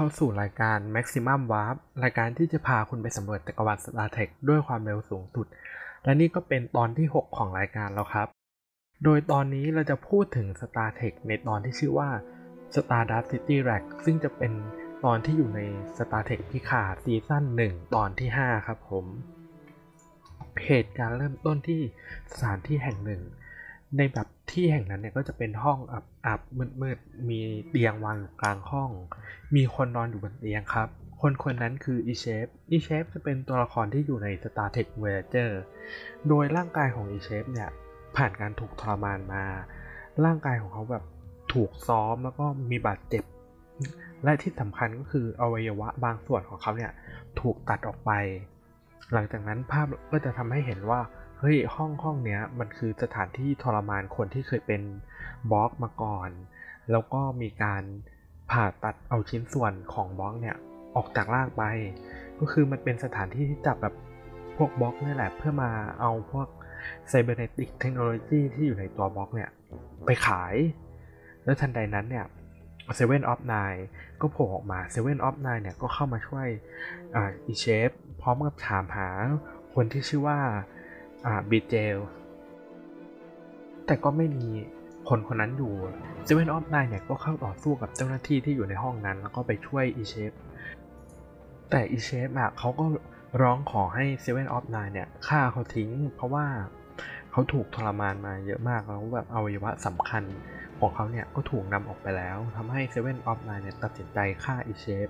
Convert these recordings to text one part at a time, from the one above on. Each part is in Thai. เข้าสู่รายการ Maximum Warp รายการที่จะพาคุณไปสำรวจจักรวาล Star Trek ด้วยความเร็วสูงสุดและนี่ก็เป็นตอนที่6ของรายการแล้วครับโดยตอนนี้เราจะพูดถึง Star Trek ในตอนที่ชื่อว่า Stardust City Rack ซึ่งจะเป็นตอนที่อยู่ใน Star Trek พิฆาตซีซั่น1ตอนที่5ครับผมเหตุการณ์เริ่มต้นที่สถานที่แห่งหนึ่งในแบบที่แห่งนั้นเนี่ยก็จะเป็นห้องอับๆมืดๆมีเตียงวางอยู่กลางห้องมีคนนอนอยู่บนเตียงครับคนนั้นคือ Icheb จะเป็นตัวละครที่อยู่ใน Star Trek Voyager โดยร่างกายของ Icheb เนี่ยผ่านการถูกทรมานมาร่างกายของเขาแบบถูกซ้อมแล้วก็มีบาดเจ็บและที่สำคัญก็คืออวัยวะบางส่วนของเขาเนี่ยถูกตัดออกไปหลังจากนั้นภาพก็จะทำให้เห็นว่าเฮ้ยห้องเนี้ยมันคือสถานที่ทรมานคนที่เคยเป็นบล็อกมาก่อนแล้วก็มีการผ่าตัดเอาชิ้นส่วนของบล็อกเนี่ยออกจากร่างไปก็คือมันเป็นสถานที่ที่จับแบบพวกบล็อกนี่แหละเพื่อมาเอาพวกไซเบอร์เนติกเทคโนโลยีที่อยู่ในตัวบล็อกเนี่ยไปขายแล้วทันใดนั้นเนี่ย Seven of Nine ก็โผล่ออกมา Seven of Nine เนี่ยก็เข้ามาช่วยIcheb พร้อมกับถามหาคนที่ชื่อว่าบีเจลแต่ก็ไม่มีคนนั้นอยู่ Seven of Nine เนี่ยก็เข้าต่อสู้กับเจ้าหน้าที่ที่อยู่ในห้องนั้นแล้วก็ไปช่วย Icheb แต่ Icheb อ่ะเขาก็ร้องขอให้ Seven of Nine เนี่ยฆ่าเขาทิ้งเพราะว่าเขาถูกทรมานมาเยอะมากแล้วแบบอวัยวะสำคัญของเขาเนี่ยก็ถูกนำออกไปแล้วทำให้ Seven of Nine เนี่ยตัดสินใจฆ่า Icheb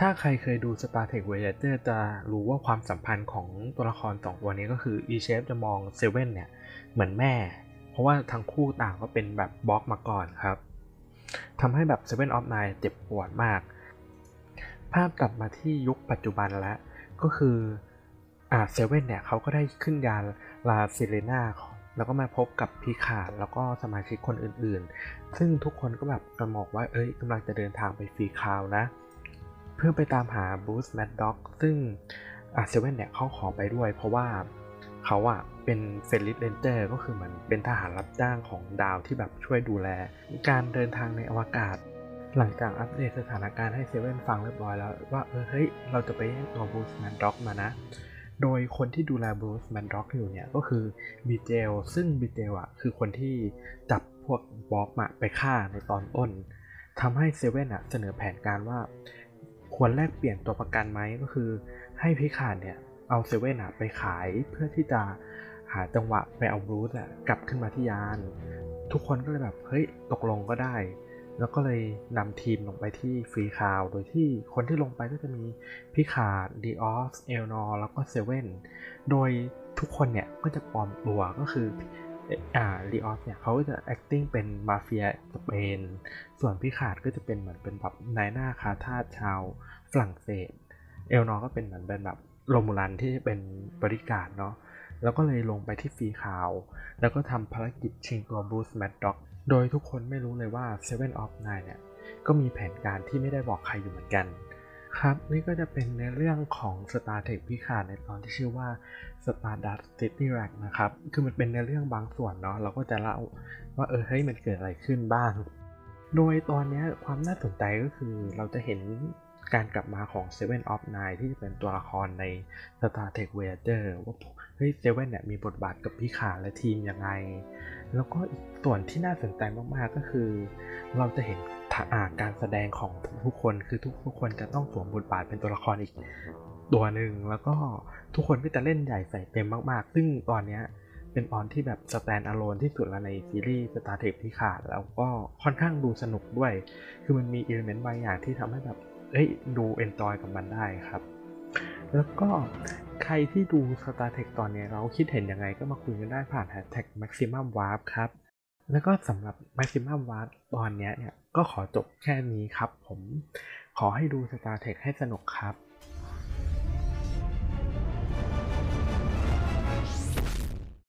ถ้าใครเคยดู Star Trek Voyager จะรู้ว่าความสัมพันธ์ของตัวละคร2ตัวนี้ก็คือ Icheb จะมอง Seven เนี่ยเหมือนแม่เพราะว่าทั้งคู่ต่างก็เป็นแบบบล็อกมาก่อนครับทำให้แบบ Seven of Nine เจ็บปวดมากภาพกลับมาที่ยุคปัจจุบันแล้วก็คือSeven เนี่ยเขาก็ได้ขึ้นยานลาซิเลนาแล้วก็มาพบกับพิฆาตแล้วก็สมาชิกคนอื่นๆซึ่งทุกคนก็แบบกระหม่อมว่าเอ้ยกำลังจะเดินทางไปฟรีคาวนะเพื่อไปตามหาบูสแมดด็อกซึ่งเซเว่นเนี่ยเขาขอไปด้วยเพราะว่าเขาอ่ะเป็นเฟรนลิสเรนเจอร์ก็คือเหมือนเป็นทหารรับจ้างของดาวที่แบบช่วยดูแลการเดินทางในอวกาศหลังจากอัปเดตสถานการณ์ให้เซเว่นฟังเรียบร้อยแล้วว่าเฮ้ยเราจะไปแย่งตัวบูสแมดด็อกมานะโดยคนที่ดูแลบูสแมดด็อกอยู่เนี่ยก็คือบีเจลซึ่งบีเจลอ่ะคือคนที่จับพวกบล็อกมาไปฆ่าในตอนต้นทำให้เซเว่นอ่ะเสนอแผนการว่าควรแลกเปลี่ยนตัวประกันไหมก็คือให้พิฆาตเนี่ยเอาเซเว่นไปขายเพื่อที่จะหาจังหวะไปเอาบรูซกลับขึ้นมาที่ยานทุกคนก็เลยแบบเฮ้ยตกลงก็ได้แล้วก็เลยนำทีมลงไปที่ฟรีคาวโดยที่คนที่ลงไปก็จะมีพิฆาตดีออสเอลนอร์แล้วก็เซเว่นโดยทุกคนเนี่ยก็จะปลอมตัวก็คือดีออสเนี่ยเขาจะ acting เป็นมาเฟียสเปนส่วนพิฆาตก็จะเป็นเหมือนเป็นแบบนายหน้าคาทาสชาวฝรั่งเศสเอลนอร์ก็เป็นเหมือนเป็นแบบโรมูลันที่เป็นบริการเนาะแล้วก็เลยลงไปที่ฟรีคาวแล้วก็ทำภารกิจชิงตัวบรูซแมดด็อกโดยทุกคนไม่รู้เลยว่า Seven of Nine เนี่ยก็มีแผนการที่ไม่ได้บอกใครอยู่เหมือนกันครับนี่ก็จะเป็นในเรื่องของ Star Trek พิฆาตในตอนที่ชื่อว่า Stardust City Rack นะครับคือมันเป็นในเรื่องบางส่วนเนาะเราก็จะเล่าว่าเฮ้ยมันเกิดอะไรขึ้นบ้างโดยตอนนี้ความน่าสนใจก็คือเราจะเห็นการกลับมาของ Seven of Nine ที่จะเป็นตัวละครใน Star Trek Voyager ว่าเฮ้ย Seven เนี่ยมีบทบาทกับพิฆาตและทีมยังไงแล้วก็อีกส่วนที่น่าสนใจมากๆก็คือเราจะเห็นการแสดงของทุกคนคือทุกคนจะต้องสวมบทบาทเป็นตัวละครอีกตัวหนึ่งแล้วก็ทุกคนก็จะเล่นใหญ่ใส่เต็มมากๆซึ่งตอนนี้เป็นตอนที่แบบสแตนด์อะโลนที่สุดแล้วในซีรีส์ Star Trek พิฆาตแล้วก็ค่อนข้างดูสนุกด้วยคือมันมีอิเลเมนต์บางอย่างที่ทำให้แบบดูเอนจอยกับมันได้ครับแล้วก็ใครที่ดู Star Trek ตอนนี้เราคิดเห็นยังไงก็มาคุยกันได้ผ่าน #Maximum Warp ครับแล้วก็สำหรับ Maximum Warp ตอนนี้เนี่ยก็ขอจบแค่นี้ครับผมขอให้ดู Star Trek ให้สนุกครับ